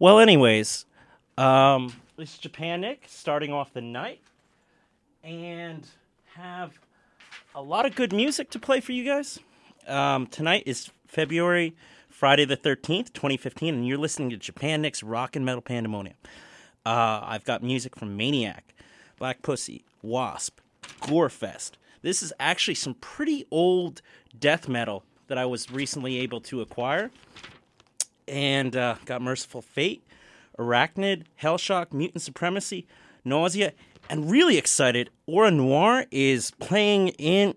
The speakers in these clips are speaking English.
Well, anyways, this is Japan Nick starting off the night, and have a lot of good music to play for you guys. Tonight is Friday the 13th, 2015, and you're listening to Japan Nick's Rock and Metal Pandemonium. I've got music from Maniac, Black Pussy, Wasp, Gorefest. This is actually some pretty old death metal that I was recently able to acquire. And got Mercyful Fate, Arachnid, Hellshock, Mutant Supremacy, Nausea, and really excited, Aura Noir is flying in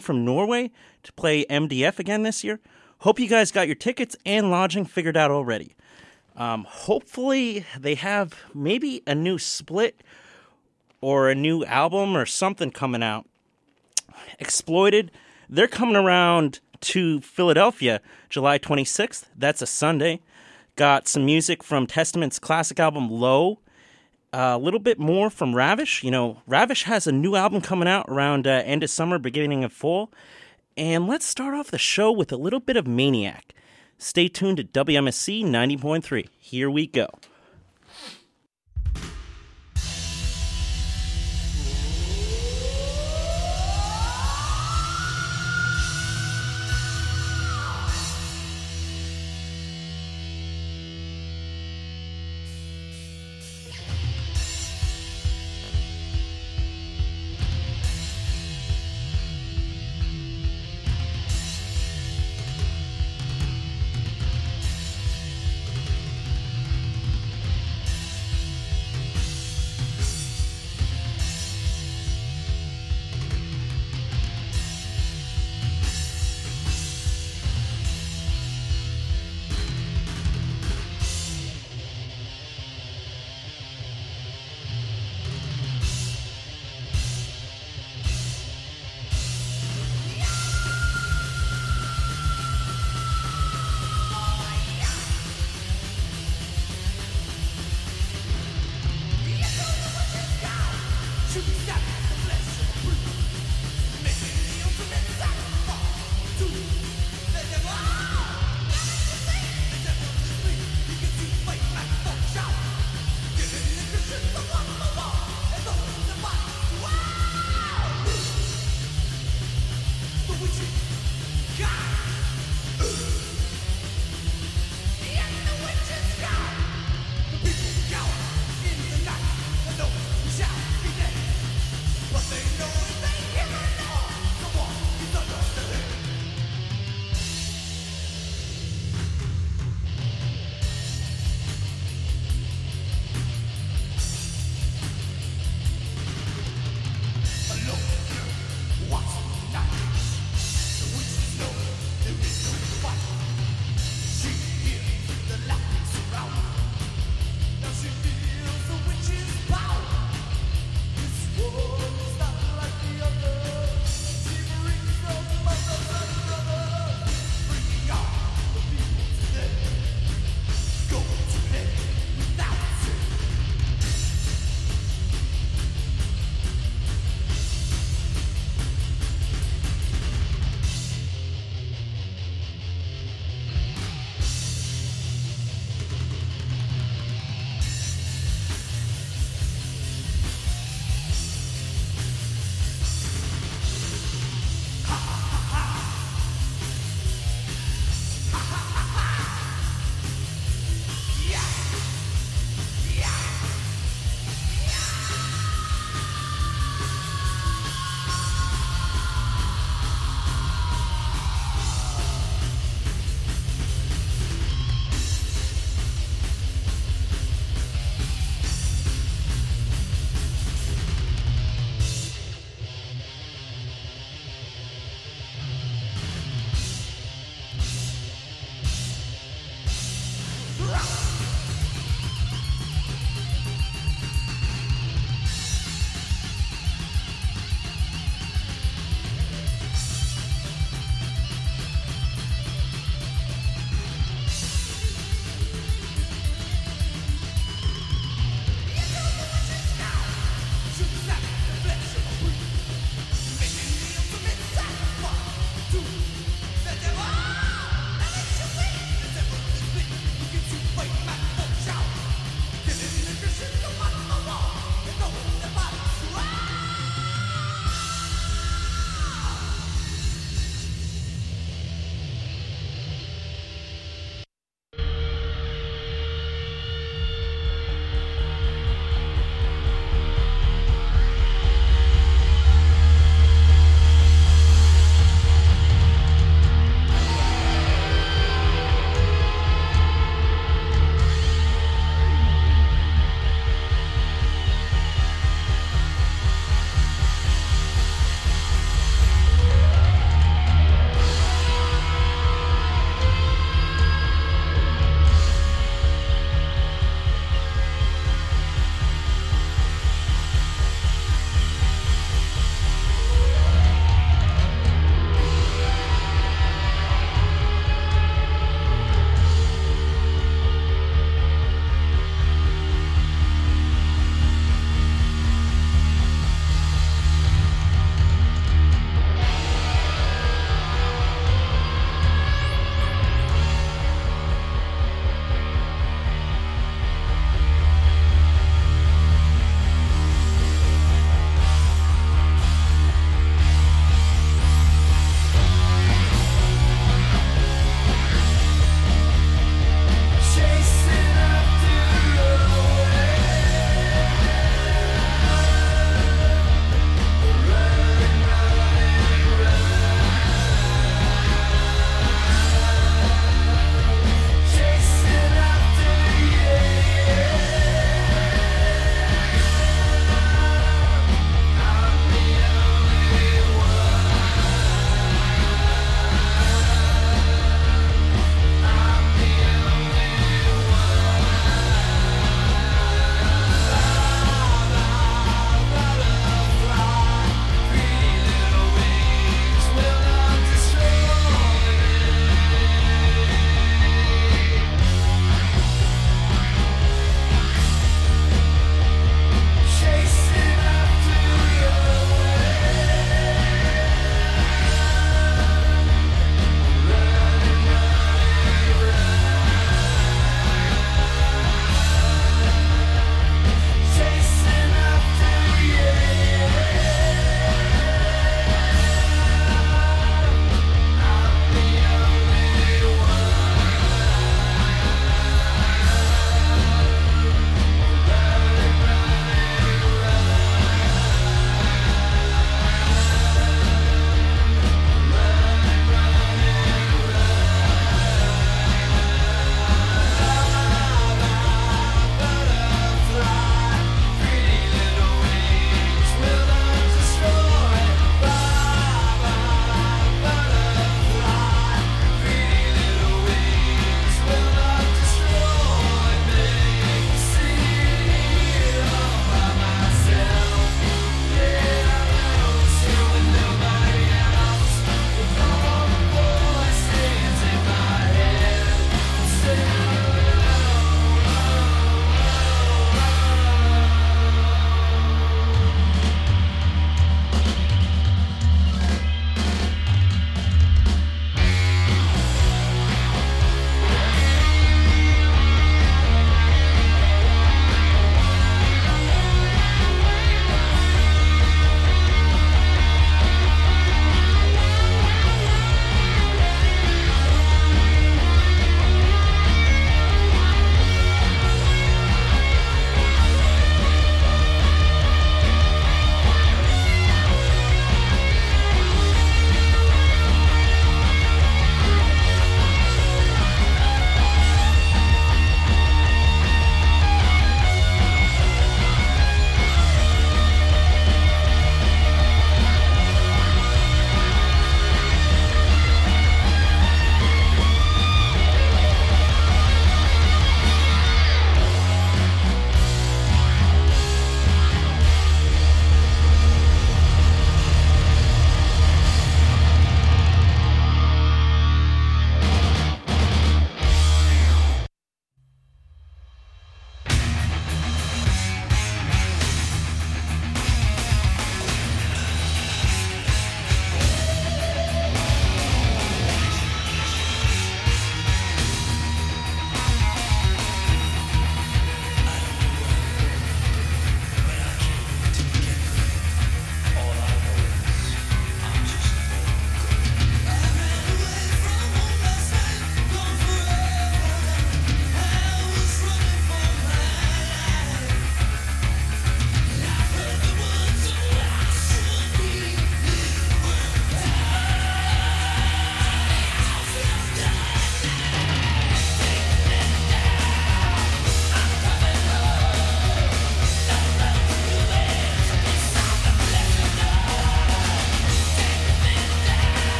from Norway to play MDF again this year. Hope you guys got your tickets and lodging figured out already. Hopefully they have maybe a new split or a new album or something coming out. Exploited, they're coming around to Philadelphia, July 26th. That's a Sunday. Got some music from Testament's classic album, Low. A little bit more from Ravish. You know, Ravish has a new album coming out around end of summer, beginning of fall. And let's start off the show with a little bit of Maniac. Stay tuned to WMSC 90.3. Here we go.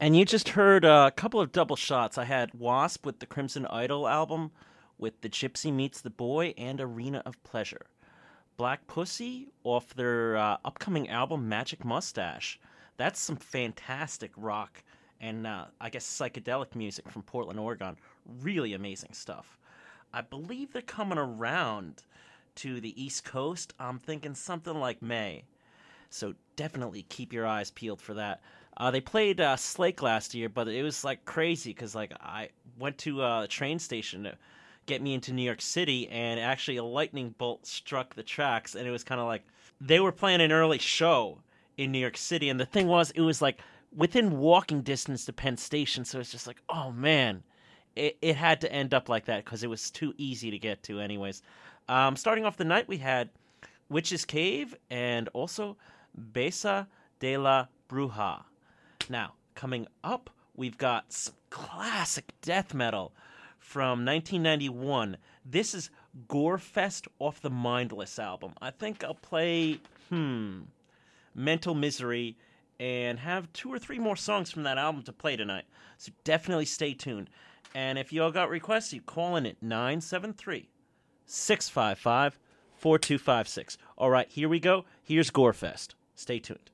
And you just heard a couple of double shots. I had Wasp with the Crimson Idol album, with the Gypsy Meets the Boy, and Arena of Pleasure. Black Pussy off their upcoming album, Magic Mustache. That's some fantastic rock and, I guess, psychedelic music from Portland, Oregon. Really amazing stuff. I believe they're coming around to the East Coast. I'm thinking something like May. So definitely keep your eyes peeled for that. They played Slake last year, but it was like crazy because like I went to a train station to get me into New York City, and actually a lightning bolt struck the tracks, and it was kind of like they were playing an early show in New York City, and the thing was it was like within walking distance to Penn Station, so it's just like, oh man, it had to end up like that because it was too easy to get to anyways. Starting off the night, we had Witch's Cave and also Besa de la Bruja. Now, coming up, we've got some classic death metal from 1991. This is Gorefest off the Mindless album. I think I'll play, Mental Misery and have 2 or 3 more songs from that album to play tonight. So definitely stay tuned. And if you all got requests, you call in at 973-655-4256. All right, here we go. Here's Gorefest. Stay tuned.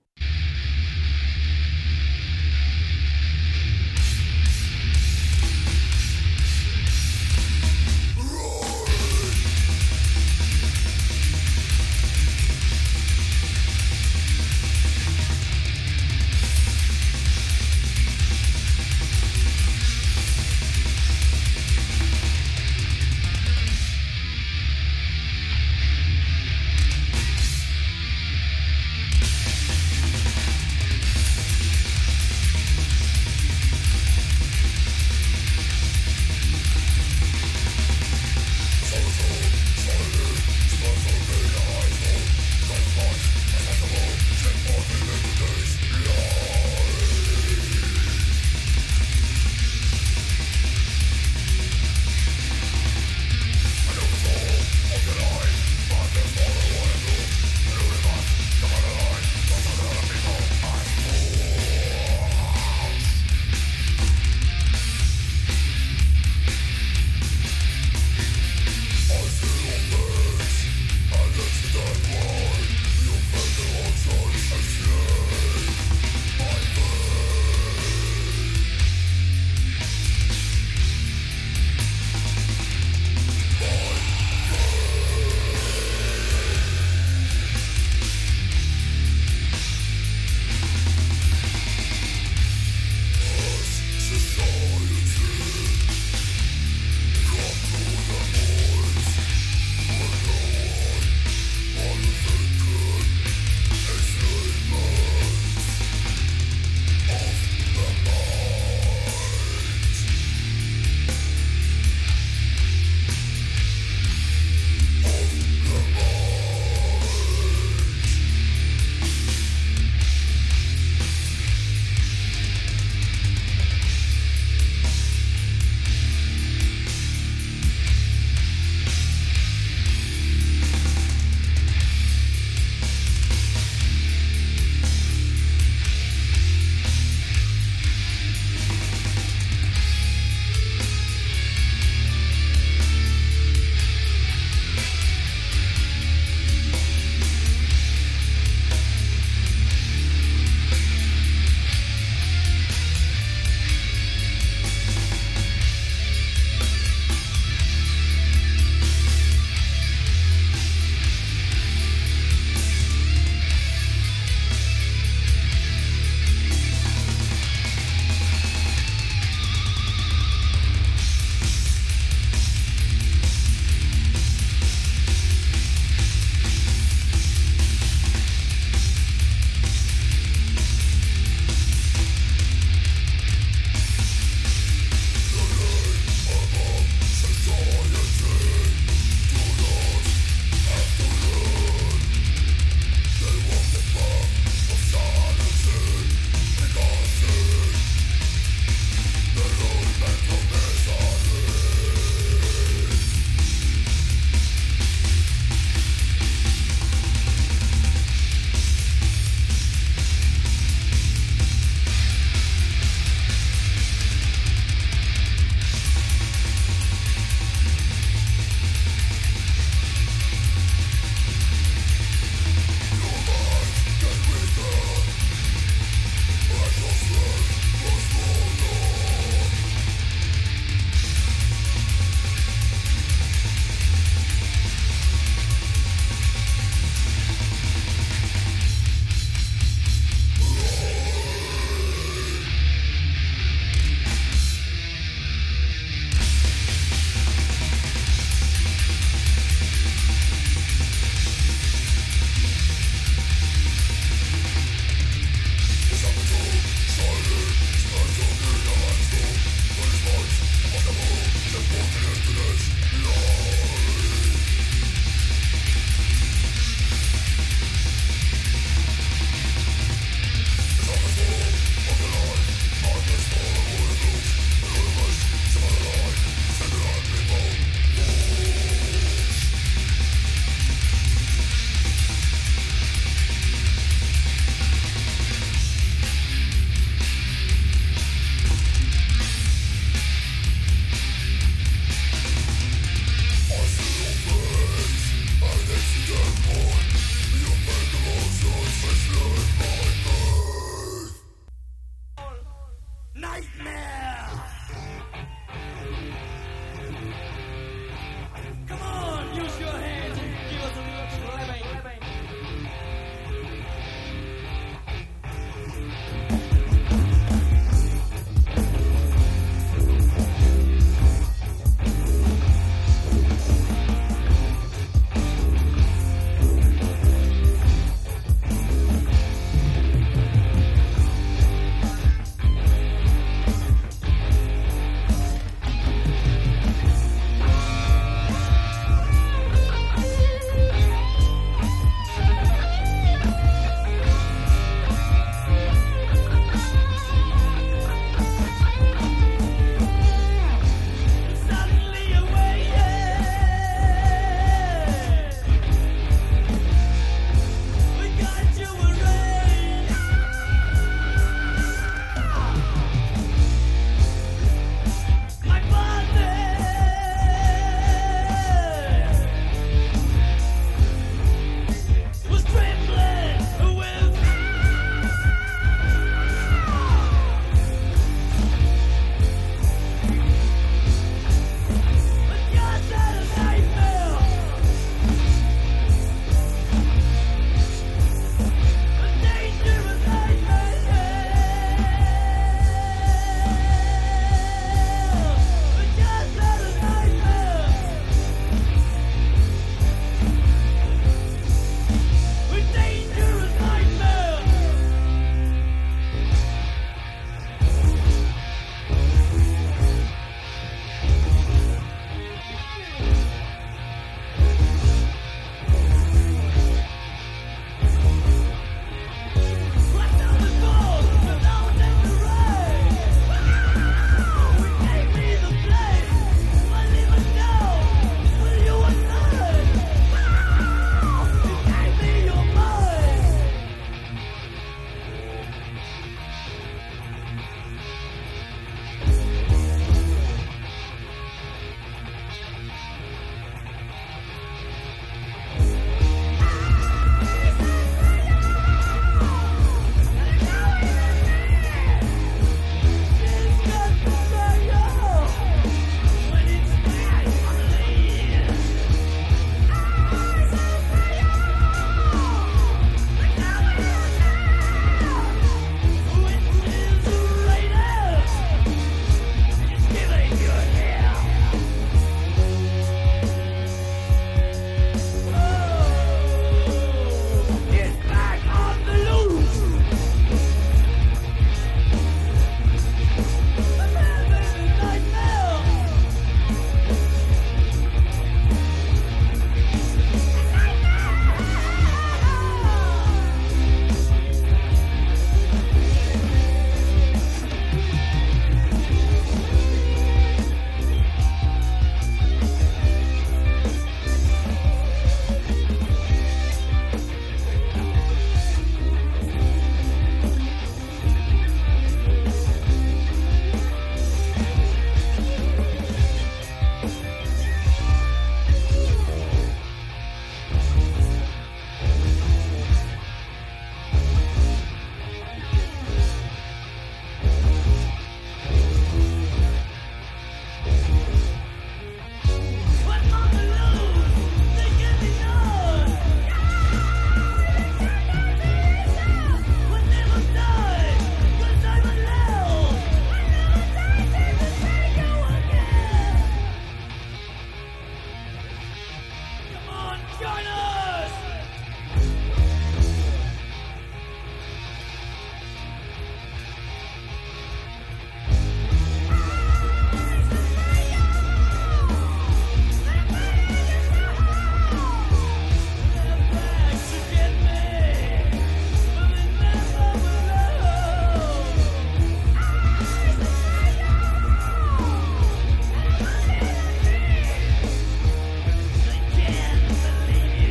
Join us! Thank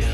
you.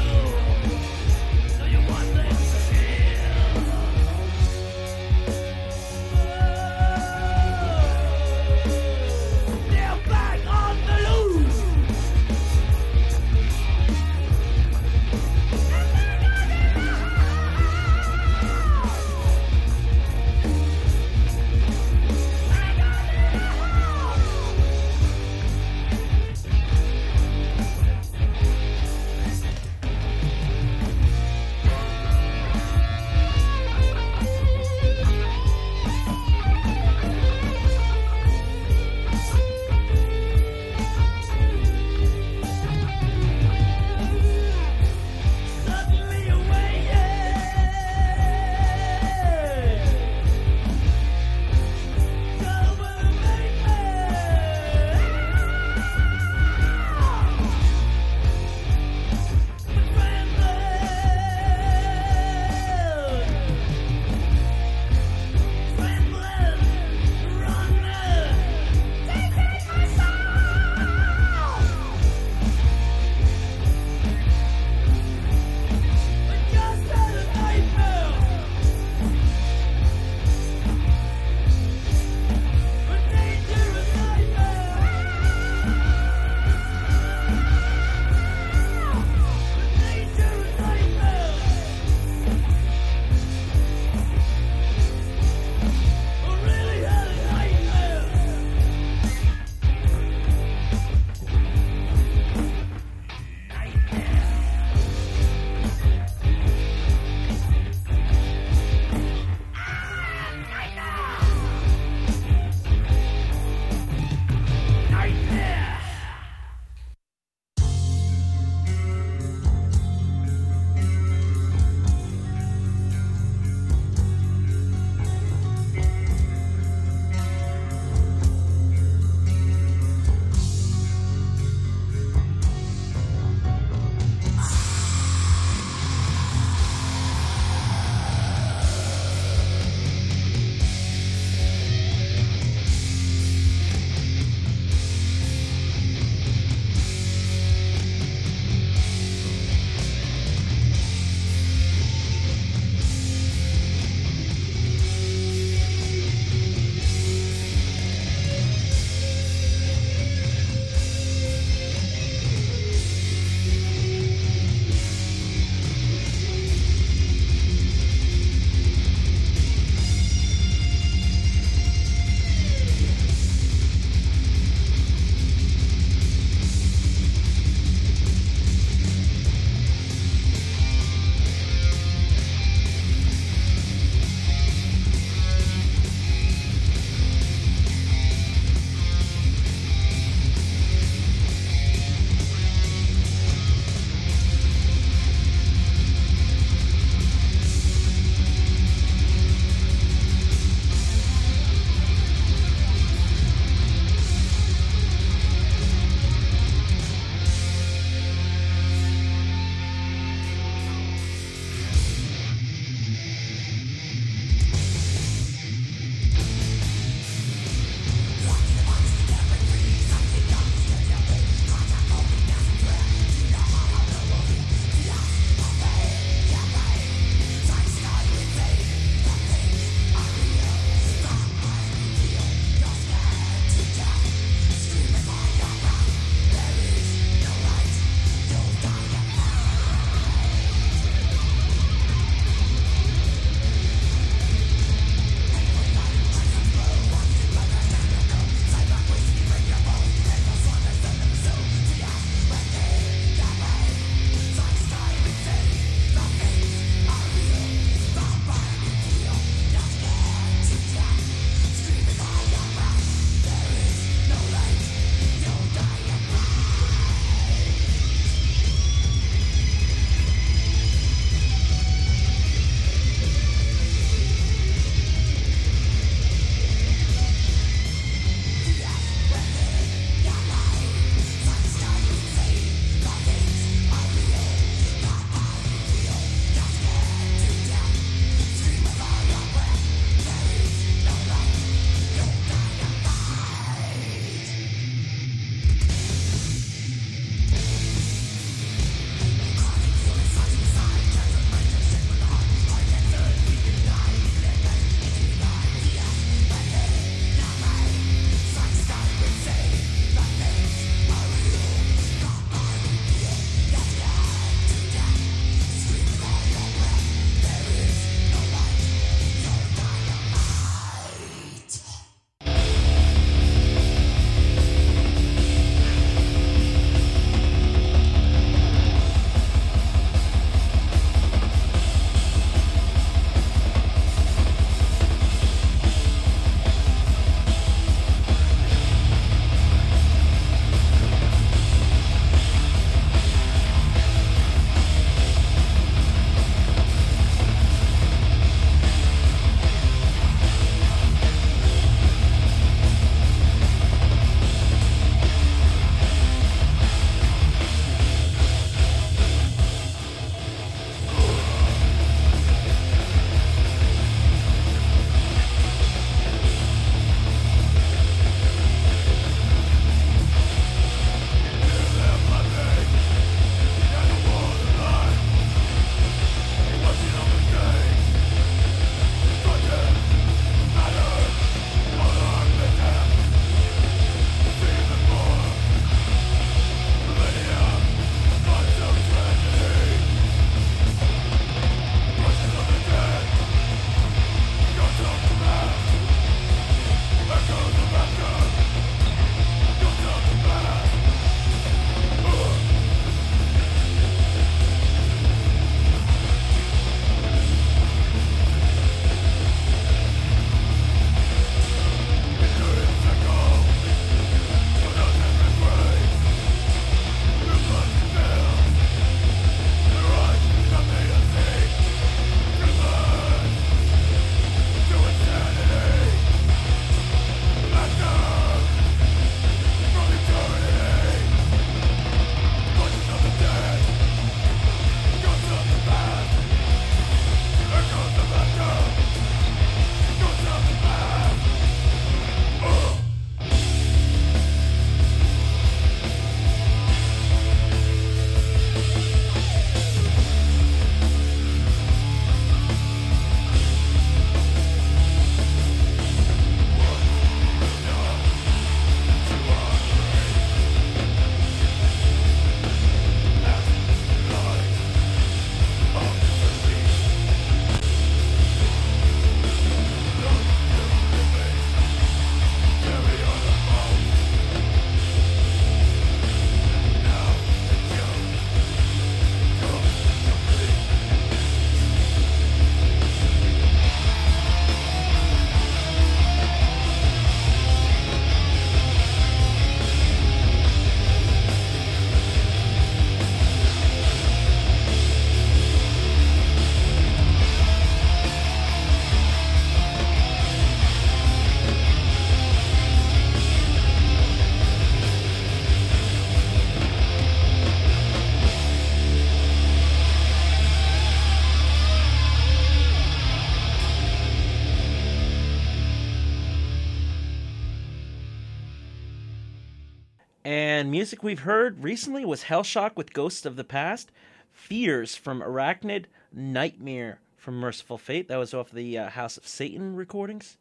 music we've heard recently was Hellshock with Ghosts of the Past, Fears from Arachnid, Nightmare from Mercyful Fate. That was off the House of Satan recordings.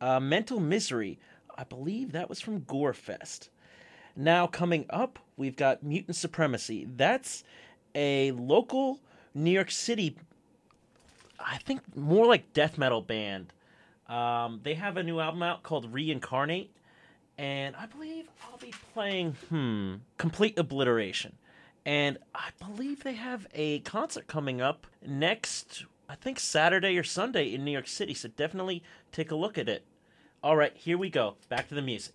Mental Misery, I believe that was from Gorefest. Now coming up, we've got Mutant Supremacy. That's a local New York City, I think more like death metal band. They have a new album out called Reincarnate, and I believe I'll be playing Complete Obliteration. And I believe they have a concert coming up next, I think Saturday or Sunday in New York City, so definitely take a look at it. All right, here we go. Back to the music.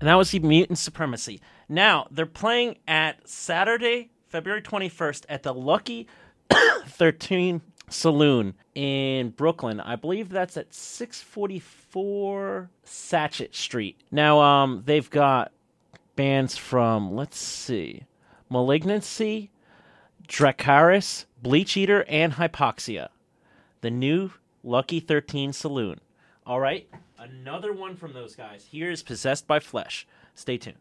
And that was the Mutant Supremacy. Now, they're playing at Saturday, February 21st at the Lucky 13 Saloon in Brooklyn. I believe that's at 644 Satchet Street. Now, they've got bands from, let's see, Malignancy, Dracarys, Bleach Eater, and Hypoxia. The new Lucky 13 Saloon. All right, another one from those guys. Here is Possessed by Flesh. Stay tuned.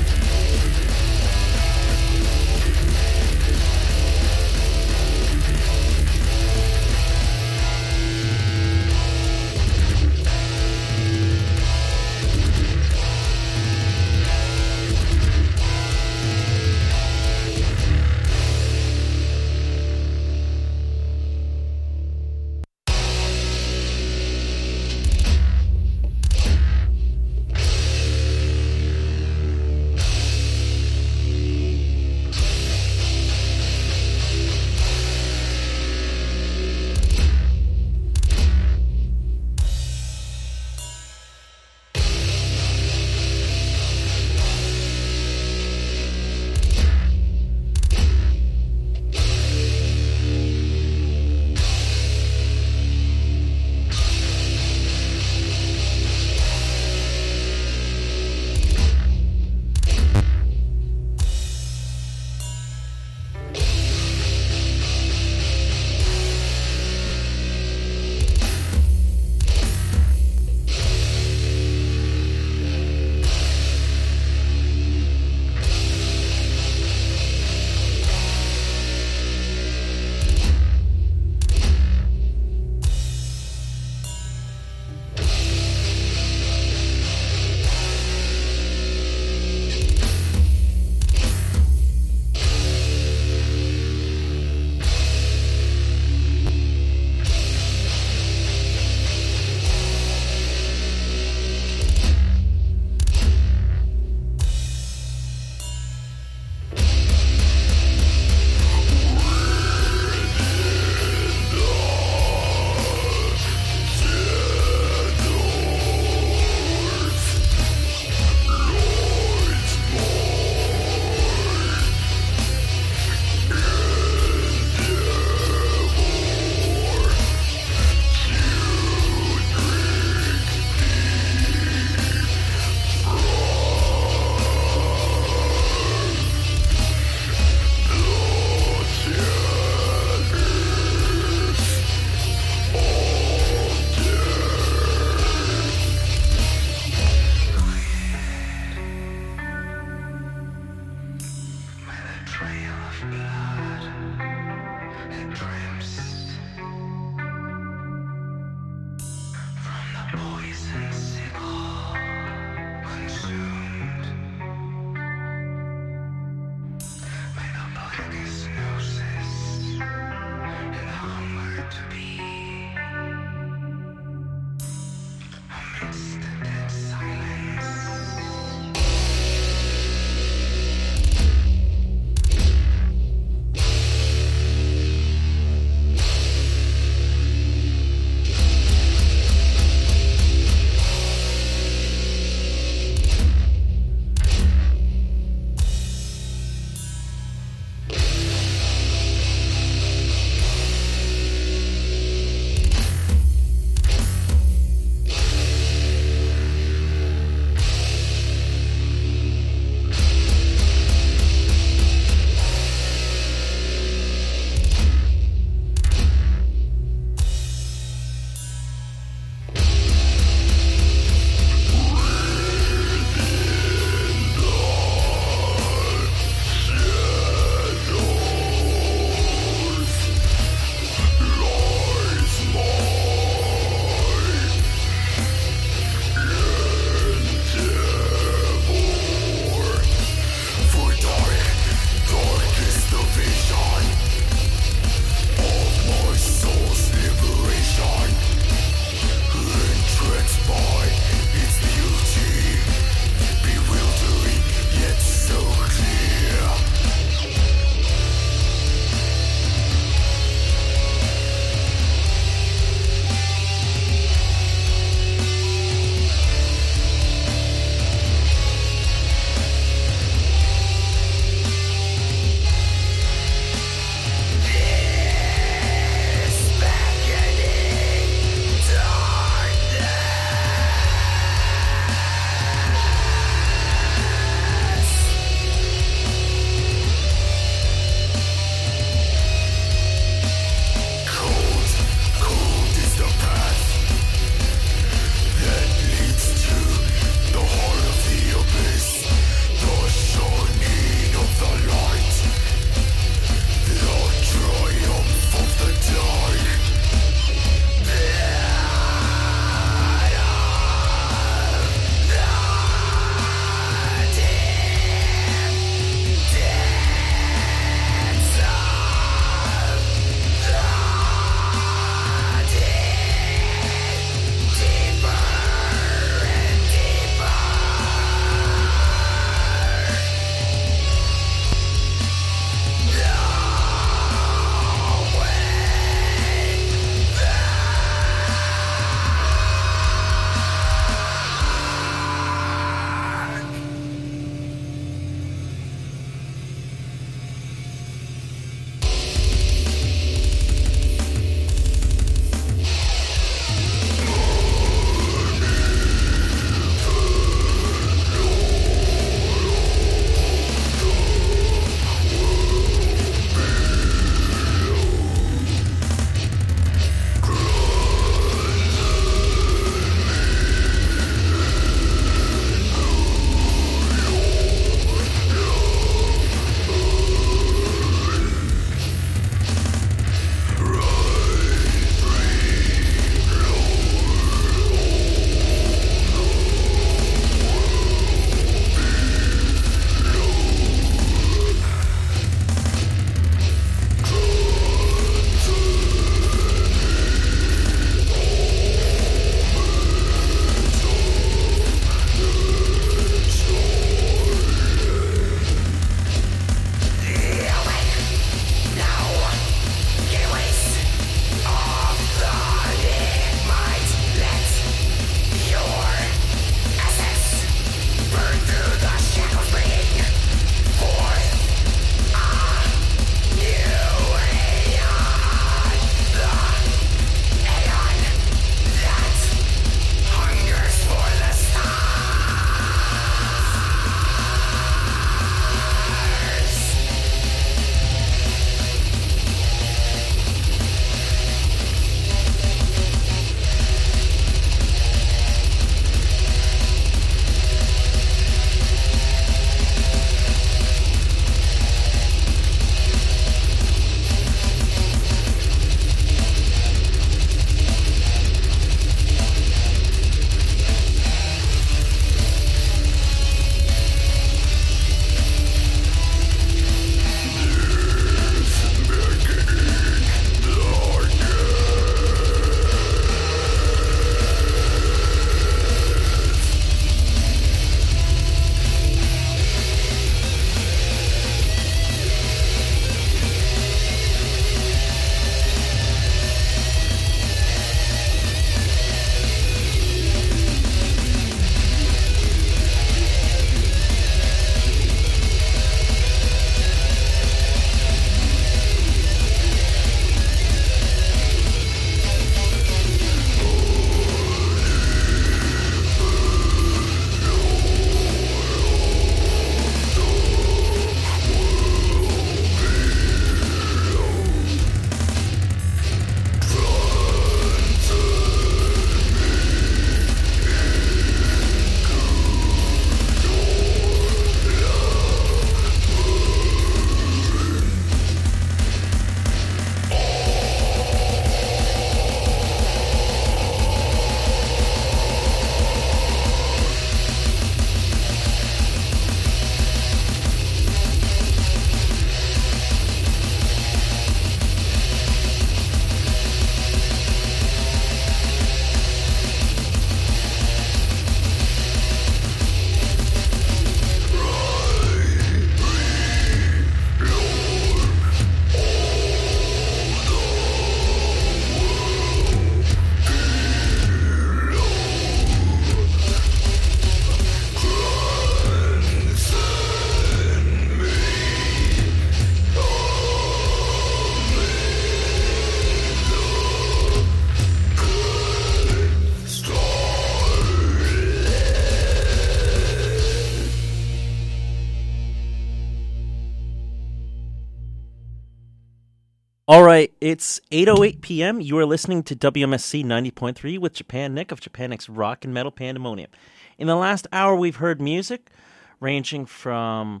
All right, it's 8:08 p.m. You are listening to WMSC 90.3 with Japan Nick of Japan Nick's Rock and Metal Pandemonium. In the last hour, we've heard music ranging from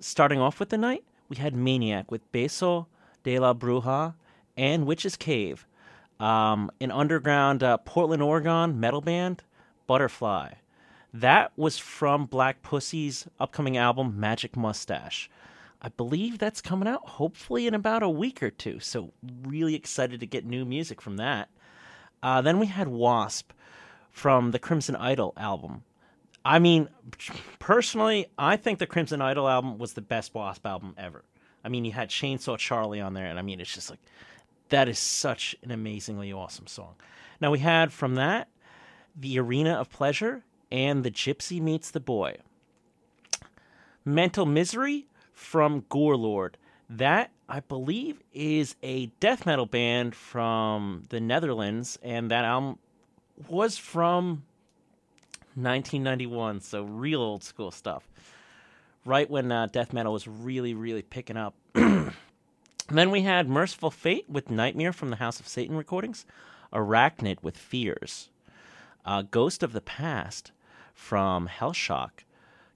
starting off with the night, we had Maniac with Besa de la Bruja and Witch's Cave, an underground Portland, Oregon metal band, Butterfly. That was from Black Pussy's upcoming album, Magic Mustache. I believe that's coming out hopefully in about a week or two, so really excited to get new music from that. Then we had Wasp from the Crimson Idol album. I mean, personally, I think the Crimson Idol album was the best Wasp album ever. I mean, you had Chainsaw Charlie on there, and I mean, it's just like, that is such an amazingly awesome song. Now we had from that, the Arena of Pleasure and the Gypsy Meets the Boy. Mental Misery from Gorelord. That, I believe, is a death metal band from the Netherlands, and that album was from 1991, so real old school stuff. Right when death metal was really, really picking up. Then we had Mercyful Fate with Nightmare from the House of Satan recordings, Arachnid with Fears, Ghost of the Past from Hellshock,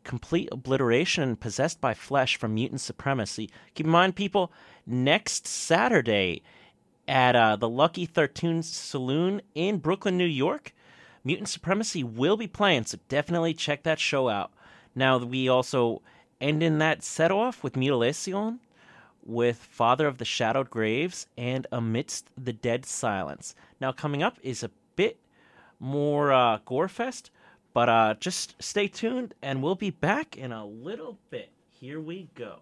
Complete Obliteration and Possessed by Flesh from Mutant Supremacy. Keep in mind, people, next Saturday at the Lucky 13 Saloon in Brooklyn, New York, Mutant Supremacy will be playing, so definitely check that show out. Now, we also end in that set-off with Mutilation, with Father of the Shadowed Graves, and Amidst the Dead Silence. Now, coming up is a bit more Gorefest, but just stay tuned, and we'll be back in a little bit. Here we go.